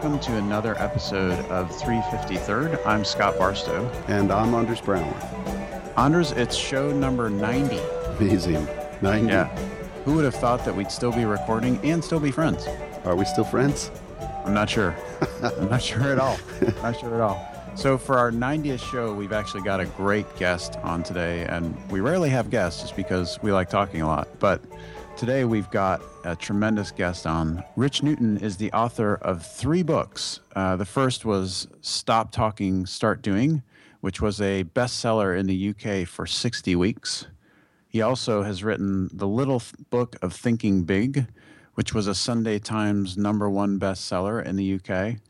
Welcome to another episode of 353rd. I'm Scott Barstow. And I'm Anders Brown. Anders, it's show number 90. Amazing. 90. Yeah. Who would have thought that we'd still be recording and still be friends? Are we still friends? I'm not sure. I'm not sure at all. Not sure at all. So for our 90th show, we've actually got a great guest on today. And we rarely have guests just because we like talking a lot. But today we've got a tremendous guest on. Rich Newton is the author of three books. The first was Stop Talking, Start Doing, which was a bestseller in the UK for 60 weeks. He also has written The Little Book of Thinking Big, which was a Sunday Times number one bestseller in the UK.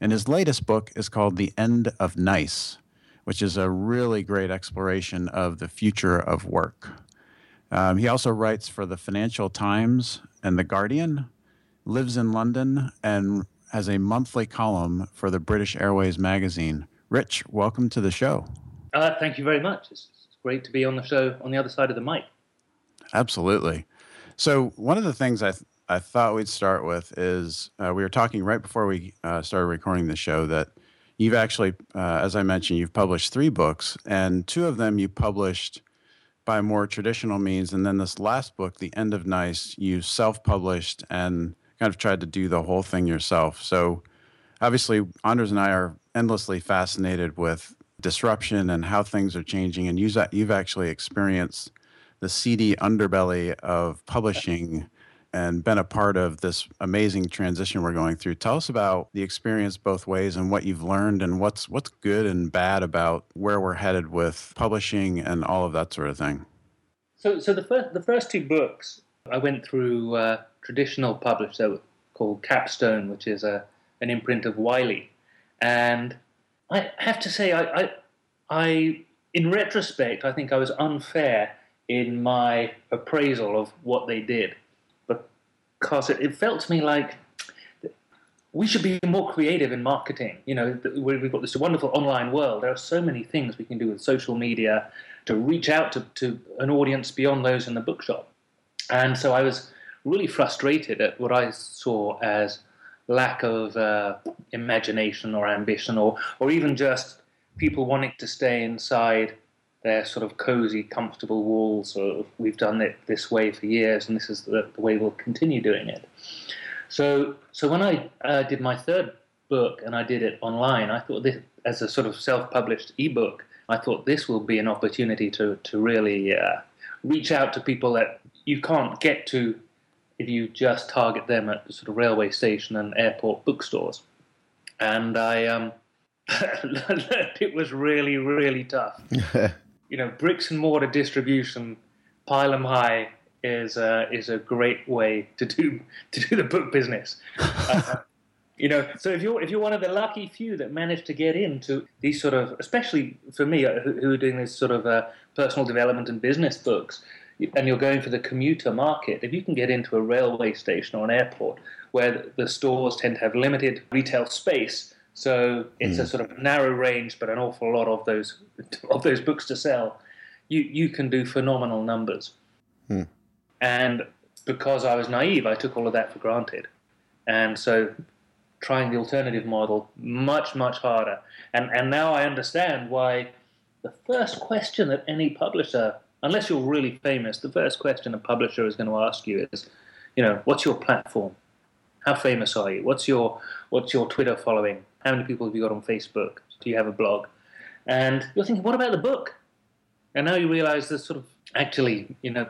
And his latest book is called The End of Nice, which is a really great exploration of the future of work. He also writes for the Financial Times and The Guardian, lives in London, and has a monthly column for the British Airways magazine. Rich, welcome to the show. Thank you very much. It's great to be on the show on the other side of the mic. Absolutely. So one of the things I thought we'd start with is we were talking right before we started recording the show that you've actually, as I mentioned, you've published three books, and two of them you published by more traditional means. And then this last book, The End of Nice, you self-published and kind of tried to do the whole thing yourself. So obviously, Anders and I are endlessly fascinated with disruption and how things are changing. And you've actually experienced the seedy underbelly of publishing and been a part of this amazing transition we're going through. Tell us about the experience both ways and what you've learned and what's good and bad about where we're headed with publishing and all of that sort of thing. So the first two books, I went through a traditional publisher called Capstone, which is an imprint of Wiley. And I have to say, I in retrospect, I think I was unfair in my appraisal of what they did. Because it felt to me like we should be more creative in marketing. You know, we've got this wonderful online world. There are so many things we can do with social media to reach out to an audience beyond those in the bookshop. And so I was really frustrated at what I saw as lack of imagination or ambition or even just people wanting to stay inside their sort of cozy, comfortable walls, or we've done it this way for years, and this is the way we'll continue doing it. So when I did my third book, and I did it online, I thought this, as a sort of self-published ebook, I thought this will be an opportunity to really reach out to people that you can't get to if you just target them at the sort of railway station and airport bookstores. And I it was really, really tough. You know, bricks and mortar distribution, pile 'em high is a great way to do the book business. You know, so if you're one of the lucky few that managed to get into these sort of, especially for me, who are doing this sort of personal development and business books, and you're going for the commuter market, if you can get into a railway station or an airport where the stores tend to have limited retail space. So it's a sort of narrow range, but an awful lot of those books to sell. You can do phenomenal numbers. Mm. And because I was naive, I took all of that for granted. And so trying the alternative model, much, much harder. And now I understand why the first question that any publisher, unless you're really famous, the first question a publisher is going to ask you is, you know, what's your platform? How famous are you? What's your Twitter following? How many people have you got on Facebook? Do you have a blog? And you're thinking, what about the book? And now you realize that sort of actually, you know,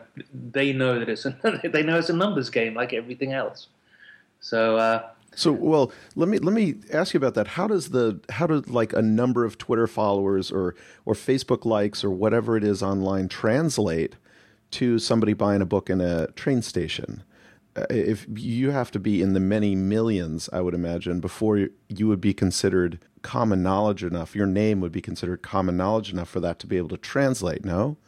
they know that it's a numbers game like everything else. So well, let me ask you about that. How does like a number of Twitter followers or Facebook likes or whatever it is online translate to somebody buying a book in a train station? If you have to be in the many millions, I would imagine, before you would be considered common knowledge enough, your name would be considered common knowledge enough for that to be able to translate, no?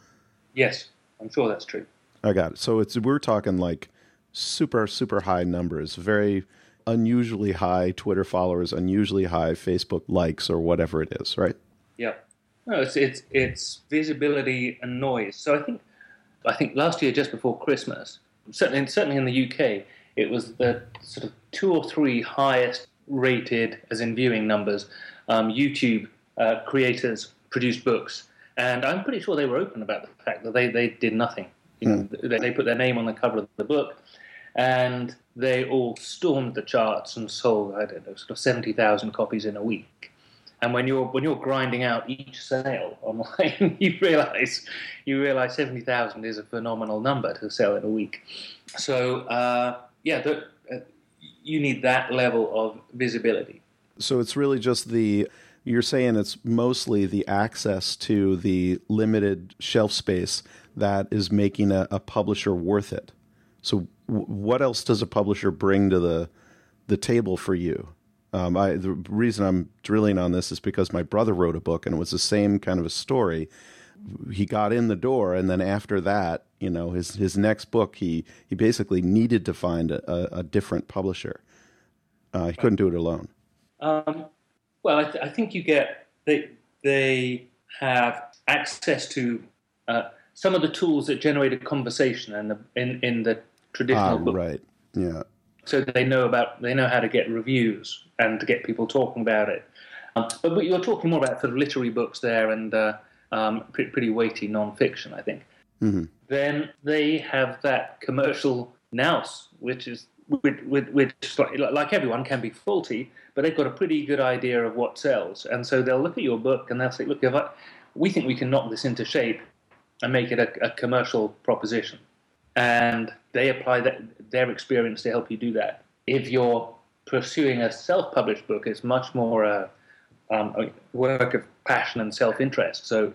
Yes, I'm sure that's true. I got it. So we're talking like super, super high numbers, very unusually high Twitter followers, unusually high Facebook likes or whatever it is, right? Yeah. No, it's visibility and noise. So I think last year, just before Christmas, certainly in the UK, it was the sort of two or three highest rated, as in viewing numbers, YouTube creators produced books. And I'm pretty sure they were open about the fact that they did nothing. They put their name on the cover of the book, and they all stormed the charts and sold, I don't know, sort of 70,000 copies in a week. And when you're grinding out each sale online, you realise 70,000 is a phenomenal number to sell in a week. So you need that level of visibility. So it's really just you're saying it's mostly the access to the limited shelf space that is making a publisher worth it. So what else does a publisher bring to the table for you? The reason I'm drilling on this is because my brother wrote a book, and it was the same kind of a story. He got in the door, and then after that, you know, his next book, he basically needed to find a different publisher. He couldn't do it alone. I think you get they have access to some of the tools that generate a conversation in the traditional book. Right. Yeah. So they know how to get reviews and to get people talking about it. But you're talking more about sort of literary books there and pretty weighty non-fiction, I think. Mm-hmm. Then they have that commercial nous, which like everyone can be faulty, but they've got a pretty good idea of what sells, and so they'll look at your book and they'll say, "Look, we think we can knock this into shape and make it a commercial proposition." And they apply their experience to help you do that. If you're pursuing a self-published book, it's much more a work of passion and self-interest. So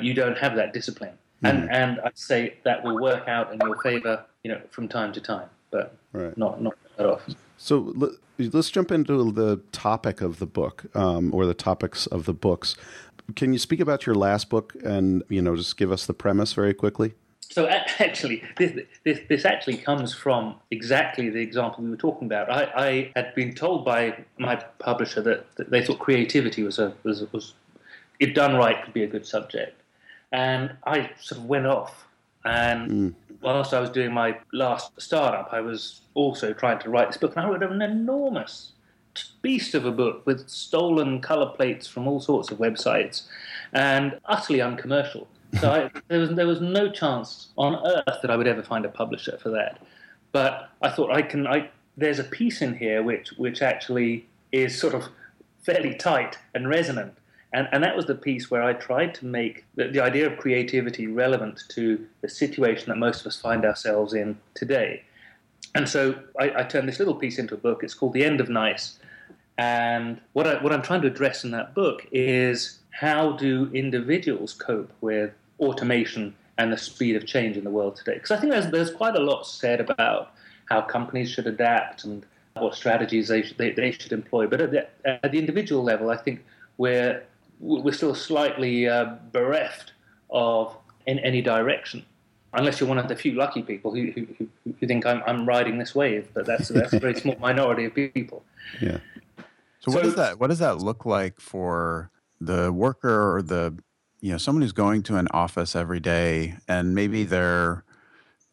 you don't have that discipline, and I'd say that will work out in your favor, you know, from time to time, but not cut off. So let's jump into the topic of the book, or the topics of the books. Can you speak about your last book and, you know, just give us the premise very quickly? So actually, this actually comes from exactly the example we were talking about. I had been told by my publisher that they thought creativity was if done right, could be a good subject. And I sort of went off. And whilst I was doing my last startup, I was also trying to write this book. And I wrote an enormous beast of a book with stolen color plates from all sorts of websites and utterly uncommercial. So there was no chance on earth that I would ever find a publisher for that. But I thought there's a piece in here which actually is sort of fairly tight and resonant. And that was the piece where I tried to make the idea of creativity relevant to the situation that most of us find ourselves in today. And so I turned this little piece into a book. It's called The End of Nice. And what I'm trying to address in that book is, how do individuals cope with automation and the speed of change in the world today? Because I think there's quite a lot said about how companies should adapt and what strategies they should employ. But at the individual level, I think we're still slightly bereft of in any direction, unless you're one of the few lucky people who think I'm riding this wave. But that's a very small minority of people. Yeah. So what does that look like for the worker, or someone who's going to an office every day, and maybe they're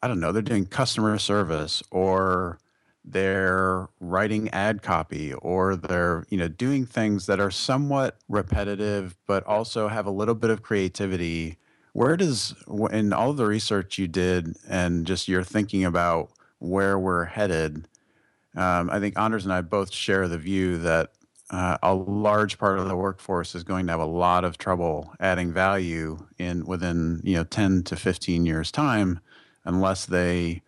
doing customer service, or they're writing ad copy, or they're, you know, doing things that are somewhat repetitive, but also have a little bit of creativity. Where does, in all of the research you did and just your thinking about where we're headed, I think Anders and I both share the view that a large part of the workforce is going to have a lot of trouble adding value within 10 to 15 years' time, unless they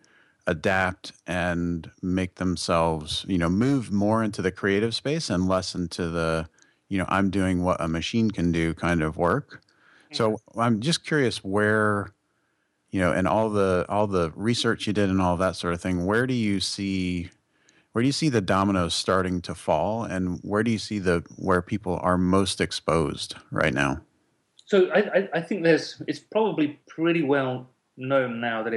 adapt and make themselves, move more into the creative space and less into the, I'm doing what a machine can do kind of work. Mm-hmm. So I'm just curious where, and all the research you did and all that sort of thing, where do you see the dominoes starting to fall, and where do you see where people are most exposed right now? So I think it's probably pretty well known now that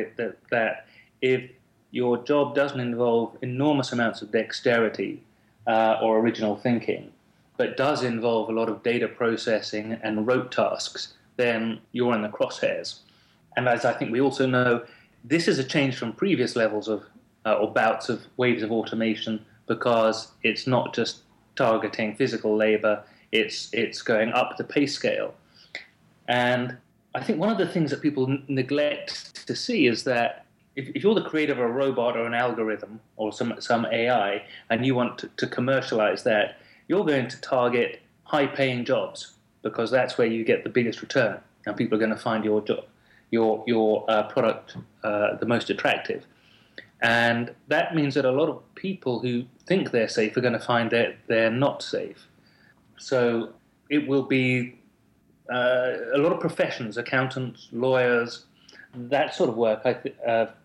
if your job doesn't involve enormous amounts of dexterity or original thinking, but does involve a lot of data processing and rote tasks, then you're in the crosshairs. And as I think we also know, this is a change from previous levels of, or bouts of waves of automation because it's not just targeting physical labor, it's going up the pay scale. And I think one of the things that people neglect to see is that if you're the creator of a robot or an algorithm or some AI and you want to commercialize that, you're going to target high-paying jobs because that's where you get the biggest return, and people are going to find your job, your product the most attractive. And that means that a lot of people who think they're safe are going to find that they're not safe. So it will be a lot of professions, accountants, lawyers, that sort of work.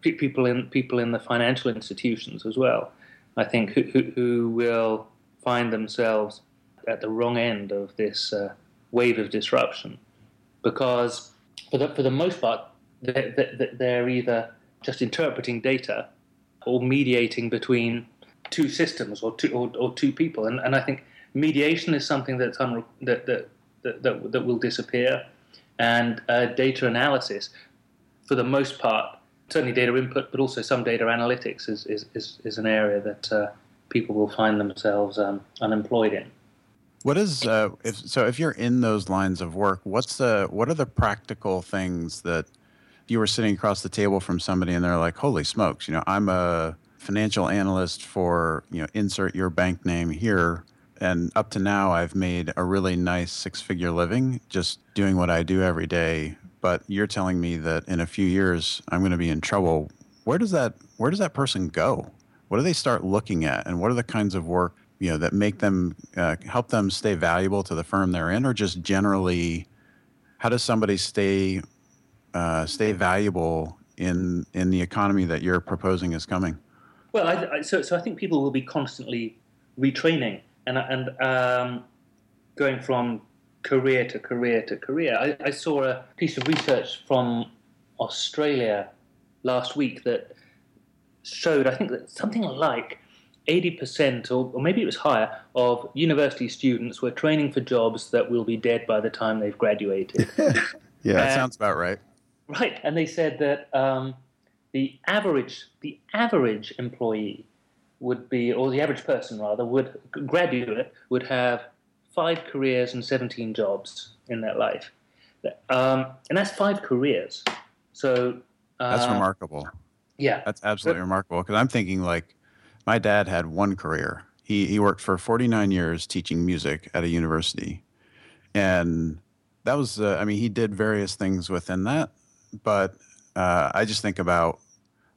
People in the financial institutions as well, I think, who will find themselves at the wrong end of this wave of disruption, because for the most part they're either just interpreting data or mediating between two systems or two people, and I think mediation is something that's that will disappear, and data analysis, for the most part, certainly data input, but also some data analytics is an area that people will find themselves unemployed in. What is if you're in those lines of work, what are the practical things that you were sitting across the table from somebody and they're like, holy smokes, I'm a financial analyst for, insert your bank name here, and up to now I've made a really nice six-figure living just doing what I do every day, but you're telling me that in a few years I'm going to be in trouble. Where does that person go? What do they start looking at, and what are the kinds of work that make them help them stay valuable to the firm they're in, or just generally, how does somebody stay valuable in the economy that you're proposing is coming? Well, I think people will be constantly retraining and going from career to career to career. I saw a piece of research from Australia last week that showed, I think, that something like 80% or maybe it was higher, of university students were training for jobs that will be dead by the time they've graduated. Yeah, that sounds about right. Right, and they said that the average employee would be, or the average person rather, graduate would have 5 careers and 17 jobs in their life, and that's 5 careers. So that's remarkable. Yeah, that's absolutely remarkable. Because I'm thinking, like, my dad had one career. He worked for 49 years teaching music at a university. And that was, he did various things within that. But I just think about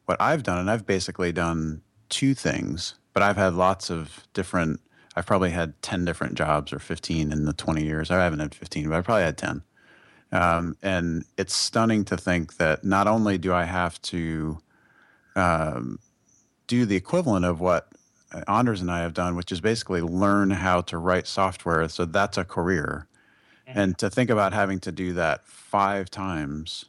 what I've done, and I've basically done 2 things. But I've had lots of different, I've probably had 10 different jobs, or 15 in the 20 years. I haven't had 15, but I probably had 10. And it's stunning to think that not only do I have to do the equivalent of what Anders and I have done, which is basically learn how to write software. So that's a career. Mm-hmm. And to think about having to do that 5 times.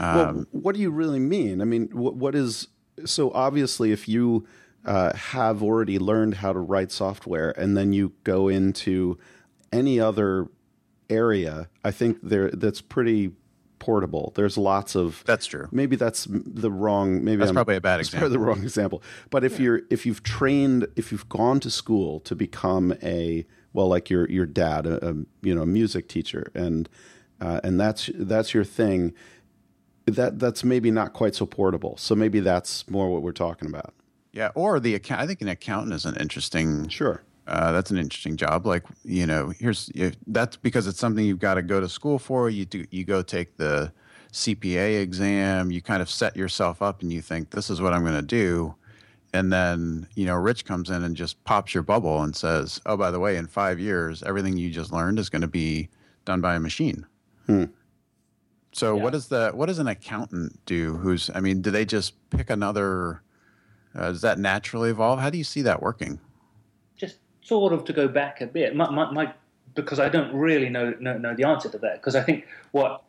Well, what do you really mean? I mean, what is, so obviously if you have already learned how to write software and then you go into any other area, I think that's pretty portable. There's lots of, that's true. Maybe that's the wrong. Maybe that's probably a bad example. The wrong example. But if you've gone to school to become like your dad, a music teacher, and that's your thing. That's maybe not quite so portable. So maybe that's more what we're talking about. Yeah, or I think an accountant is an interesting. Sure. That's an interesting job. Like, that's because it's something you've got to go to school for. You go take the CPA exam. You kind of set yourself up and you think, this is what I'm going to do. And then, Rich comes in and just pops your bubble and says, oh, by the way, in 5 years, everything you just learned is going to be done by a machine. Hmm. So yeah. What does an accountant do? Do they just pick another, does that naturally evolve? How do you see that working? Sort of to go back a bit, because I don't really know the answer to that, because I think what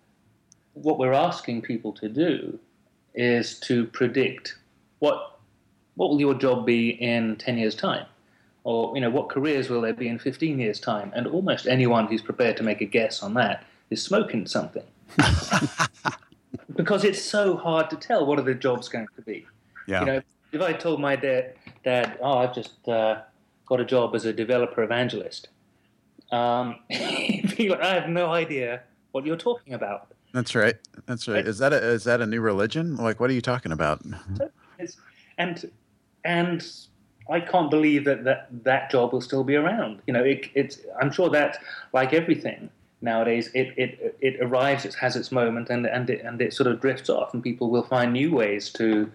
we're asking people to do is to predict what will your job be in 10 years' time, or what careers will there be in 15 years' time, and almost anyone who's prepared to make a guess on that is smoking something, because it's so hard to tell what are the jobs going to be. Yeah. If I told my dad Dad, I've just got a job as a developer evangelist. I have no idea what you're talking about. That's right. Is that a new religion? Like, what are you talking about? And I can't believe that job will still be around. You know, it's. I'm sure that, like everything nowadays, it arrives, it has its moment, and it sort of drifts off, and people will find new ways to,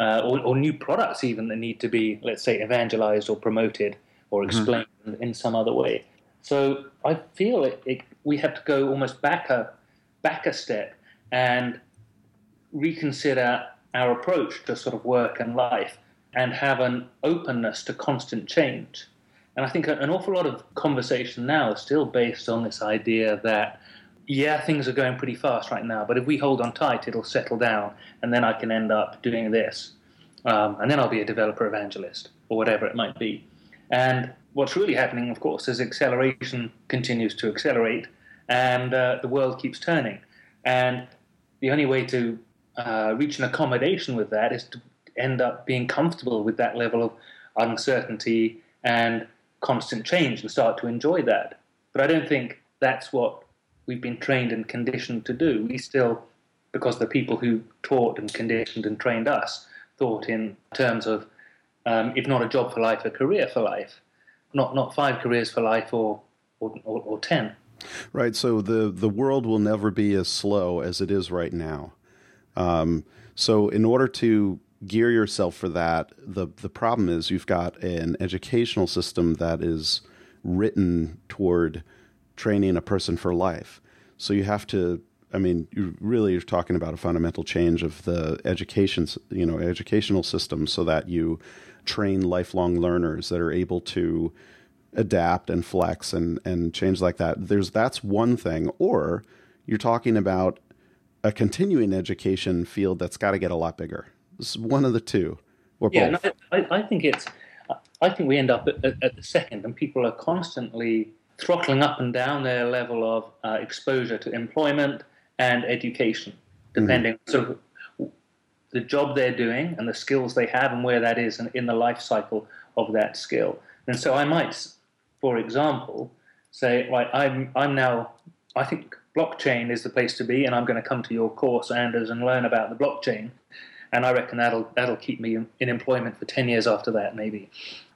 or new products even that need to be, let's say, evangelized or promoted or explained in some other way. So I feel we have to go almost back a step and reconsider our approach to sort of work and life and have an openness to constant change. And I think an awful lot of conversation now is still based on this idea that, yeah, things are going pretty fast right now, but if we hold on tight, it'll settle down, and then I can end up doing this, and then I'll be a developer evangelist or whatever it might be. And what's really happening, of course, is acceleration continues to accelerate, and the world keeps turning. And the only way to reach an accommodation with that is to end up being comfortable with that level of uncertainty and constant change and start to enjoy that. But I don't think that's what we've been trained and conditioned to do. We still, because the people who taught and conditioned and trained us thought in terms of, if not a job for life, a career for life, not 5 careers for life or 10. Right. So the world will never be as slow as it is right now. So in order to gear yourself for that, the problem is you've got an educational system that is written toward training a person for life. So you have to, you really are talking about a fundamental change of the educational system so that you train lifelong learners that are able to adapt and flex and change like that. That's one thing. Or you're talking about a continuing education field that's got to get a lot bigger. It's one of the two, or both. Yeah, I think we end up at the second, and people are constantly throttling up and down their level of exposure to employment and education, depending on sort of the job they're doing and the skills they have and where that is and in the life cycle of that skill. And so I might, for example, say, right, I think blockchain is the place to be, and I'm going to come to your course, Anders, and learn about the blockchain. And I reckon that'll keep me in employment for 10 years after that, maybe.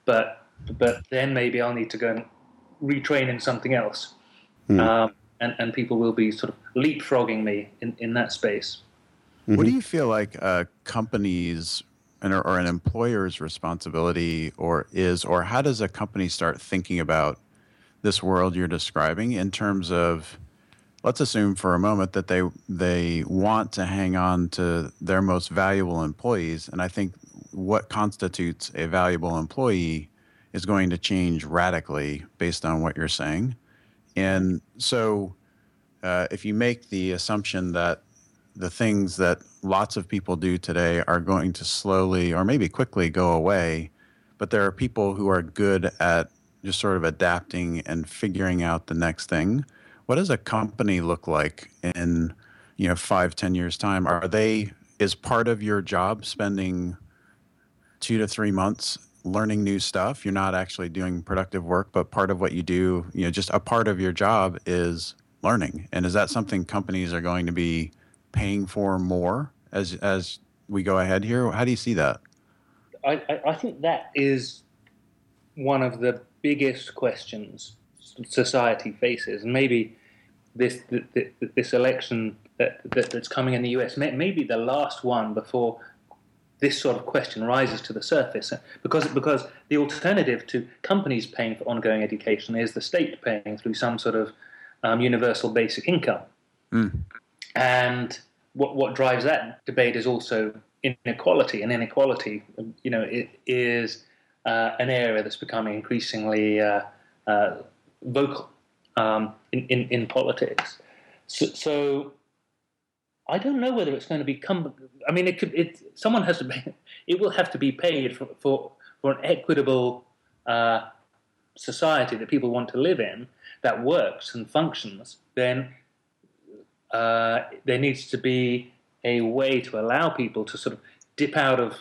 But then maybe I'll need to go and retrain in something else. And people will be sort of leapfrogging me in that space. What do you feel like companies or an employer's responsibility or how does a company start thinking about this world you're describing in terms of, let's assume for a moment that they want to hang on to their most valuable employees. And I think what constitutes a valuable employee is going to change radically based on what you're saying. And so if you make the assumption that the things that lots of people do today are going to slowly or maybe quickly go away, but there are people who are good at just sort of adapting and figuring out the next thing. What does a company look like in 5-10 years' time? Is part of your job spending 2 to 3 months learning new stuff? You're not actually doing productive work, but part of what you do, just a part of your job is learning. And is that something companies are going to be paying for more as we go ahead here? How do you see that? I think that is one of the biggest questions society faces, and maybe this election that's coming in the US may be the last one before this sort of question rises to the surface, because the alternative to companies paying for ongoing education is the state paying through some sort of universal basic income. And what drives that debate is also inequality, and inequality it is an area that's becoming increasingly vocal in politics. So I don't know whether it's going to become. I mean, someone has to pay. It will have to be paid for an equitable society that people want to live in, that works and functions. Then there needs to be a way to allow people to sort of dip out of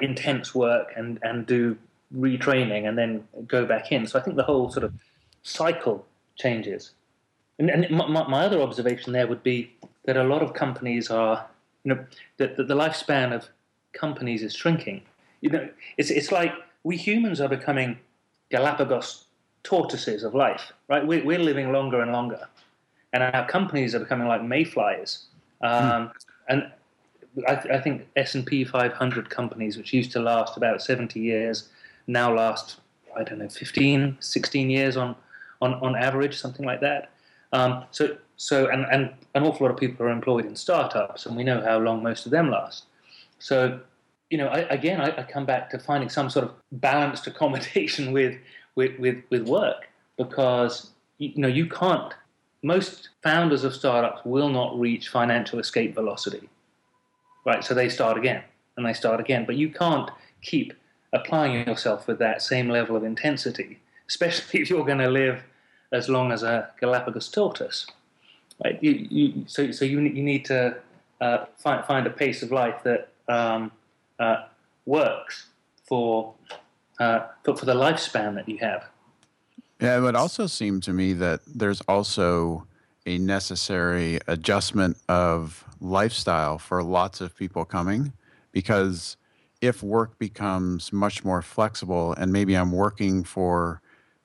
intense work and do retraining and then go back in. So I think the whole sort of cycle changes. And my other observation there would be that a lot of companies are, you know, that the lifespan of companies is shrinking. You know, it's like we humans are becoming Galapagos tortoises of life, right? We're living longer and longer, and our companies are becoming like mayflies. And I think S&P 500 companies, which used to last about 70 years, now last, I don't know, 15, 16 years on average, something like that. So an awful lot of people are employed in startups, and we know how long most of them last. So, you know, I come back to finding some sort of balanced accommodation with work, because, you know, you can't. Most founders of startups will not reach financial escape velocity, right? So they start again and they start again, but you can't keep applying yourself with that same level of intensity, especially if you're going to live as long as a Galapagos tortoise, right? You need to find a pace of life that works for the lifespan that you have. Yeah, it would also seem to me that there's also a necessary adjustment of lifestyle for lots of people coming, because if work becomes much more flexible and maybe I'm working for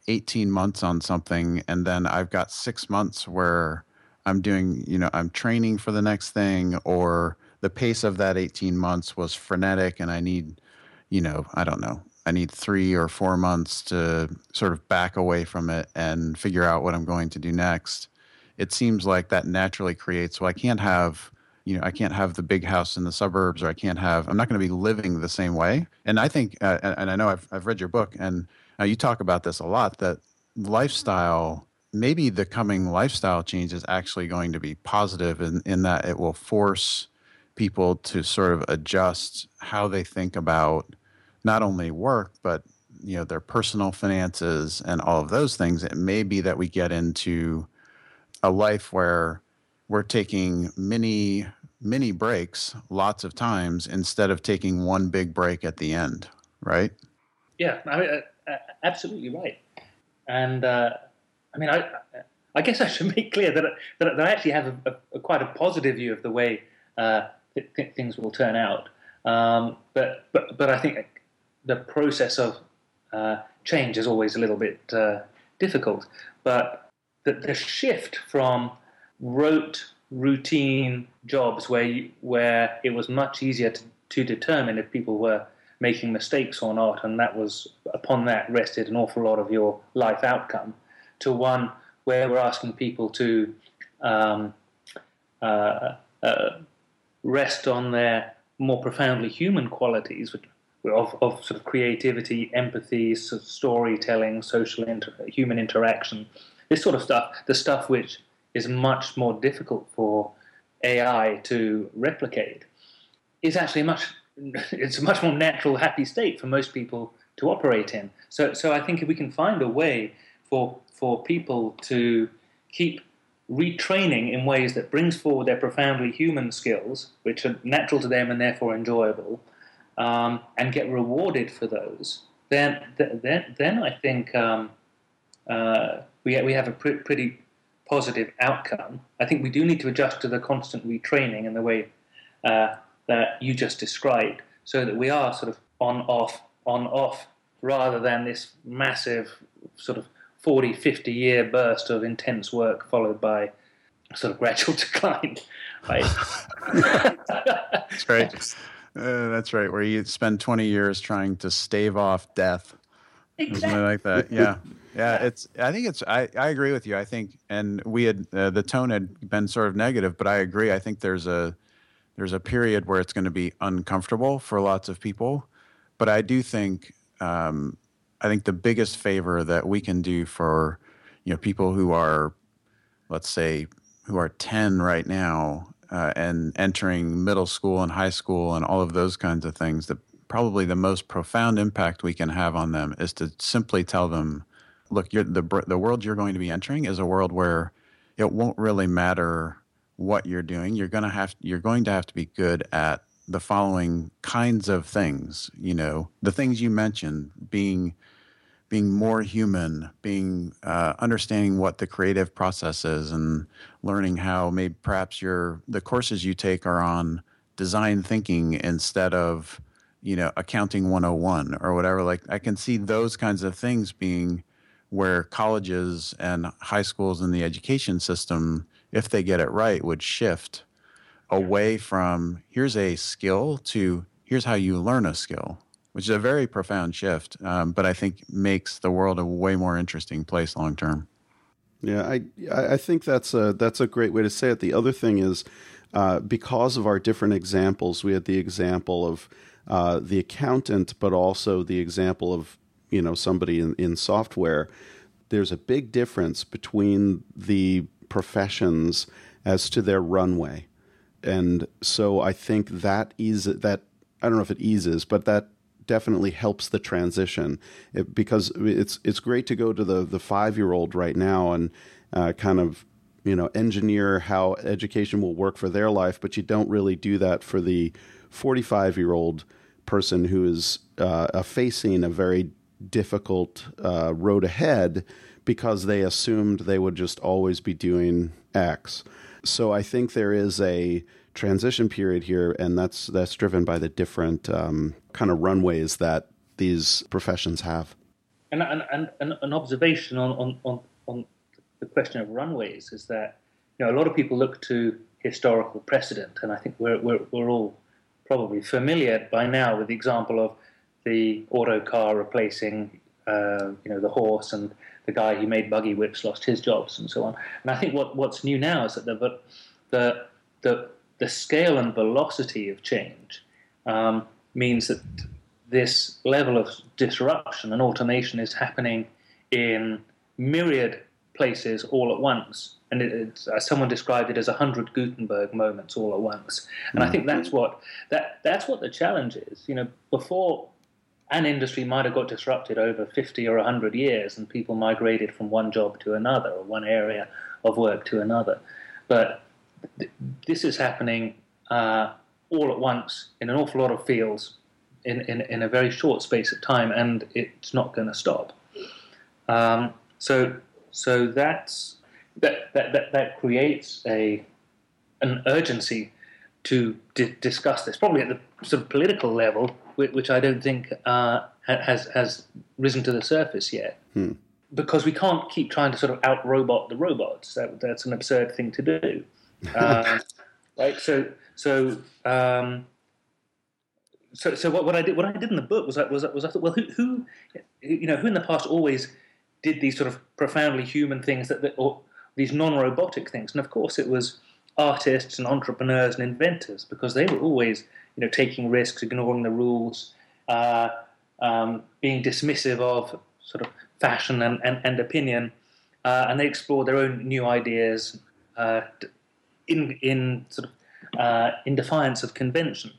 18 months on something and then I've got 6 months where I'm doing, you know, I'm training for the next thing, or the pace of that 18 months was frenetic and I need, you know, I don't know, I need 3 or 4 months to sort of back away from it and figure out what I'm going to do next. It seems like that naturally creates, well, I can't have the big house in the suburbs, or I'm not going to be living the same way. And I think, and I know I've read your book, and you talk about this a lot, that lifestyle, maybe the coming lifestyle change is actually going to be positive in that it will force people to sort of adjust how they think about not only work, but, you know, their personal finances and all of those things. It may be that we get into a life where we're taking many, many breaks lots of times instead of taking one big break at the end, right? Yeah, I mean, absolutely right. And I mean, I guess I should make clear that I actually have a quite a positive view of the way things will turn out. But I think the process of change is always a little bit difficult. But the shift from rote routine jobs where it was much easier to determine if people were making mistakes or not, and that was upon that rested an awful lot of your life outcome, to one where we're asking people to rest on their more profoundly human qualities, which of sort of creativity, empathy, sort of storytelling, social human interaction, this sort of stuff, the stuff which is much more difficult for AI to replicate, is actually it's a much more natural, happy state for most people to operate in. So I think if we can find a way for people to keep retraining in ways that brings forward their profoundly human skills, which are natural to them and therefore enjoyable, and get rewarded for those, then I think we have a pretty positive outcome. I think we do need to adjust to the constant retraining in the way that you just described, so that we are sort of on off, rather than this massive sort of 40, 50-year burst of intense work followed by sort of gradual decline. Right? That's right. That's right, where you spend 20 years trying to stave off death. Exactly. Something like that. Yeah. Yeah, I agree with you. I think, and we had, the tone had been sort of negative, but I agree. I think there's a period where it's going to be uncomfortable for lots of people. But I do think, I think the biggest favor that we can do for, you know, people who are, let's say, who are 10 right now, and entering middle school and high school and all of those kinds of things, that probably the most profound impact we can have on them is to simply tell them, look, the world you're going to be entering is a world where it won't really matter what you're doing. You're going to have to be good at the following kinds of things, you know, the things you mentioned, being more human, being understanding what the creative process is, and learning how maybe perhaps the courses you take are on design thinking instead of, you know, accounting 101 or whatever. Like, I can see those kinds of things being where colleges and high schools and the education system, if they get it right, would shift away from here's a skill to here's how you learn a skill, which is a very profound shift, but I think makes the world a way more interesting place long term. Yeah, I think that's a great way to say it. The other thing is, because of our different examples, we had the example of the accountant, but also the example of, you know, somebody in software. There's a big difference between the professions as to their runway, and so I think that I don't know if it eases, but that definitely helps the transition, because it's great to go to the 5-year-old right now and kind of, you know, engineer how education will work for their life, but you don't really do that for the 45-year-old person who is facing a very difficult road ahead, because they assumed they would just always be doing X. So I think there is a transition period here, and that's driven by the different kind of runways that these professions have. And an observation on the question of runways is that, you know, a lot of people look to historical precedent, and I think we're all probably familiar by now with the example of the auto car replacing the horse, and the guy who made buggy whips lost his jobs, and so on. And I think what's new now is that the scale and velocity of change means that this level of disruption and automation is happening in myriad places all at once. And someone described it as 100 Gutenberg moments all at once. And I think that's what the challenge is. You know, before an industry might have got disrupted over 50 or 100 years, and people migrated from one job to another, or one area of work to another, but this is happening all at once in an awful lot of fields in a very short space of time, and it's not going to stop. So that creates an urgency to discuss this, probably at the sort of political level, which I don't think has risen to the surface yet. Because we can't keep trying to sort of out-robot the robots. That's an absurd thing to do. Right. So what I did in the book was I thought, well, who in the past always did these sort of profoundly human things or these non-robotic things? And of course, it was artists and entrepreneurs and inventors, because they were always, you know, taking risks, ignoring the rules, being dismissive of sort of fashion and opinion, and they explored their own new ideas. In defiance of convention,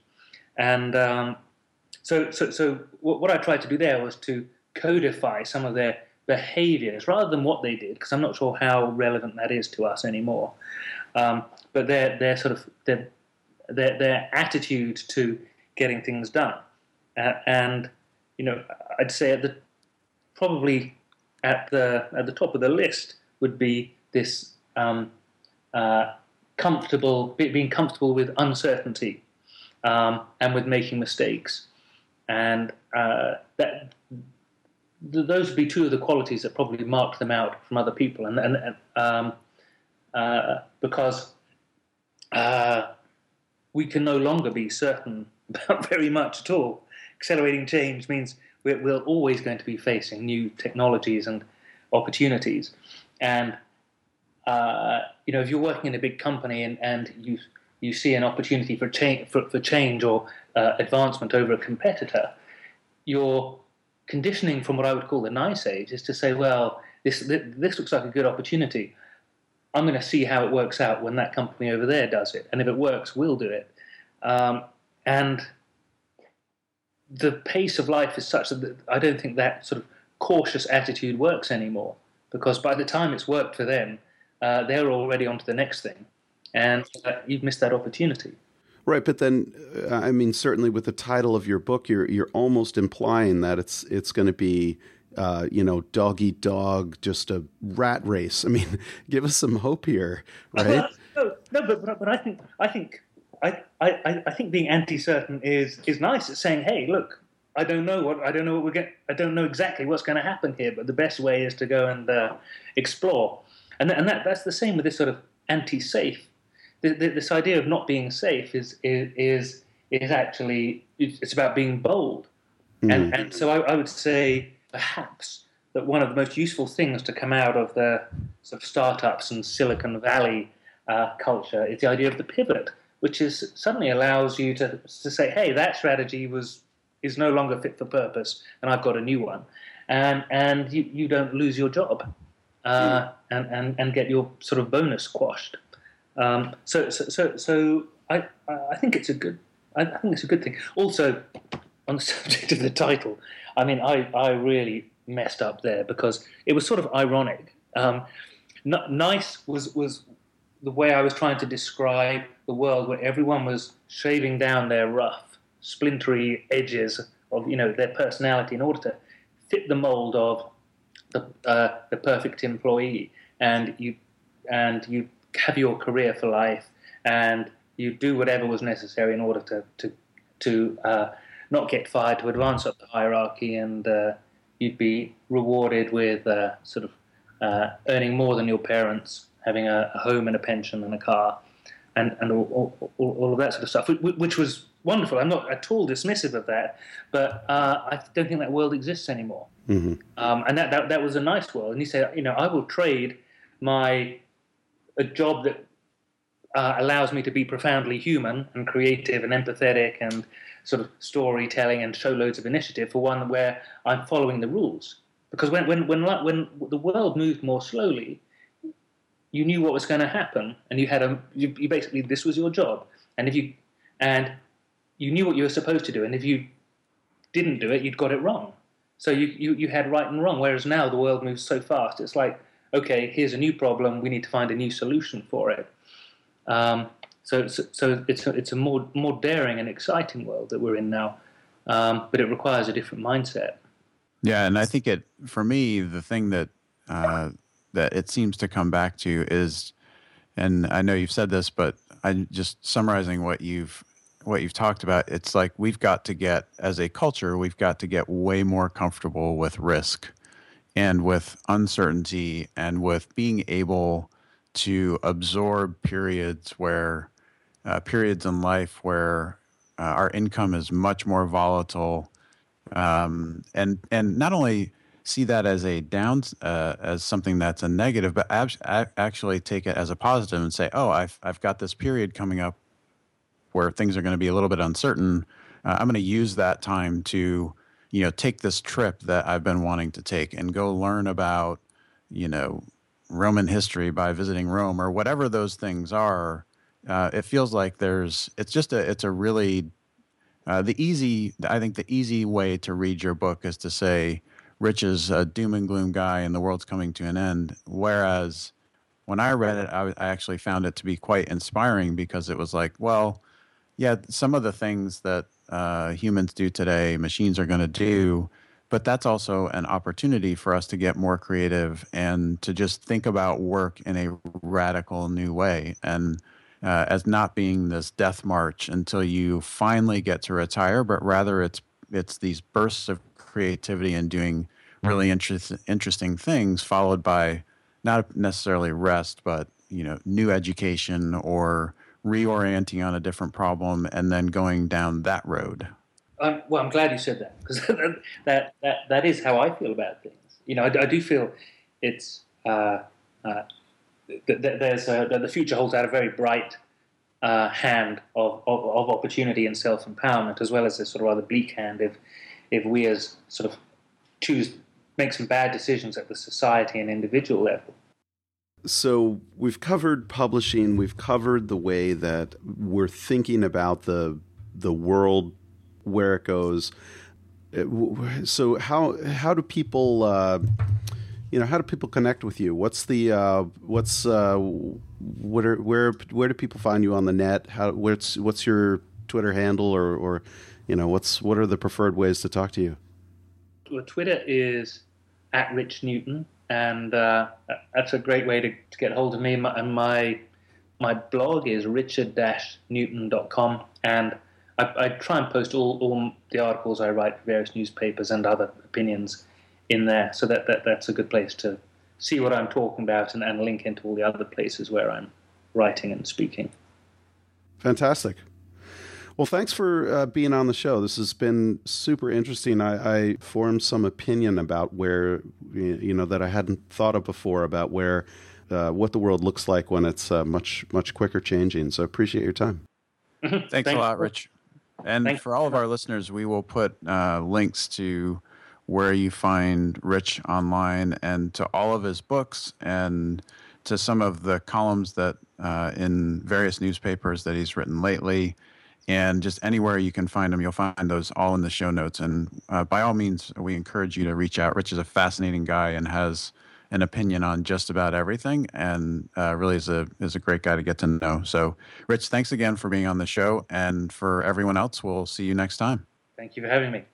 and so what I tried to do there was to codify some of their behaviours rather than what they did, because I'm not sure how relevant that is to us anymore. But their sort of their attitude to getting things done, and you know, I'd say at the top of the list would be this. Being comfortable with uncertainty, and with making mistakes, and those would be two of the qualities that probably marked them out from other people, because we can no longer be certain about very much at all. Accelerating change means we're always going to be facing new technologies and opportunities, and if you're working in a big company and you see an opportunity for change or advancement over a competitor, your conditioning from what I would call the nice age is to say, well, this looks like a good opportunity. I'm going to see how it works out when that company over there does it, and if it works, we'll do it. And the pace of life is such that I don't think that sort of cautious attitude works anymore, because by the time it's worked for them, they're already on to the next thing, and you've missed that opportunity. Right, but then, I mean, certainly with the title of your book, you're almost implying that it's going to be, you know, dog eat dog, just a rat race. I mean, give us some hope here, right? No, but I think being anti-certain is nice. It's saying, hey, look, I don't know what we're getting. I don't know exactly what's going to happen here, but the best way is to go and explore. And that's the same with this sort of anti-safe. This idea of not being safe is actually, it's about being bold. And so I would say perhaps that one of the most useful things to come out of the sort of startups and Silicon Valley culture is the idea of the pivot, which is suddenly allows you to say, hey, that strategy is no longer fit for purpose, and I've got a new one. And you don't lose your job and get your sort of bonus quashed. So I think it's a good. I think it's a good thing. Also, on the subject of the title, I mean, I really messed up there because it was sort of ironic. Nice was the way I was trying to describe the world where everyone was shaving down their rough, splintery edges of, you know, their personality in order to fit the mold of the perfect employee, and you have your career for life, and you do whatever was necessary in order to not get fired, to advance up the hierarchy, and you'd be rewarded with sort of earning more than your parents, having a home and a pension and a car, and all of that sort of stuff, which was wonderful. I'm not at all dismissive of that, but I don't think that world exists anymore. Mm-hmm. And that was a nice world. And you say, you know, I will trade a job that allows me to be profoundly human and creative and empathetic and sort of storytelling and show loads of initiative for one where I'm following the rules. Because when the world moved more slowly, you knew what was going to happen, and you had you basically, this was your job, and you knew what you were supposed to do, and if you didn't do it, you'd got it wrong. So you had right and wrong. Whereas now the world moves so fast, it's like, okay, here's a new problem. We need to find a new solution for it. So it's a more daring and exciting world that we're in now, but it requires a different mindset. Yeah, and I think for me the thing that it seems to come back to is, and I know you've said this, but I'm just summarizing what you've talked about. It's like as a culture we've got to get way more comfortable with risk, and with uncertainty, and with being able to absorb periods in life where our income is much more volatile, and not only see that as as something that's a negative, but actually take it as a positive and say, oh, I've got this period coming up where things are going to be a little bit uncertain. I'm going to use that time to, you know, take this trip that I've been wanting to take and go learn about, you know, Roman history by visiting Rome or whatever those things are. It feels like the easy way to read your book is to say, Rich is a doom and gloom guy and the world's coming to an end. Whereas when I read it, I actually found it to be quite inspiring because it was like, well, yeah, some of the things that humans do today, machines are going to do, but that's also an opportunity for us to get more creative and to just think about work in a radical new way, and as not being this death march until you finally get to retire, but rather it's these bursts of creativity and doing really interesting things, followed by not necessarily rest, but, you know, new education or reorienting on a different problem and then going down that road. Well, I'm glad you said that, because that is how I feel about things. You know, I do feel it's the future holds out a very bright hand of opportunity and self-empowerment, as well as this sort of rather bleak hand if we as sort of make some bad decisions at the society and individual level. So we've covered publishing, we've covered the way that we're thinking about the world, where it goes. So how do people you know, how do people connect with you? What's the where do people find you on the net? What's your Twitter handle, or you know, what are the preferred ways to talk to you? Well, Twitter is @RichNewton, and that's a great way to get hold of me. And my blog is richard-newton.com, and I try and post all the articles I write for various newspapers and other opinions in there, so that's a good place to see what I'm talking about and link into all the other places where I'm writing and speaking. Fantastic. Well, thanks for being on the show. This has been super interesting. I formed some opinion about where, you know, that I hadn't thought of before about where what the world looks like when it's much quicker changing. So appreciate your time. Thanks a lot, Rich. And thanks. For all of our listeners, we will put links to where you find Rich online and to all of his books and to some of the columns that in various newspapers that he's written lately. And just anywhere you can find them, you'll find those all in the show notes. And by all means, we encourage you to reach out. Rich is a fascinating guy and has an opinion on just about everything, and really is a great guy to get to know. So, Rich, thanks again for being on the show. And for everyone else, we'll see you next time. Thank you for having me.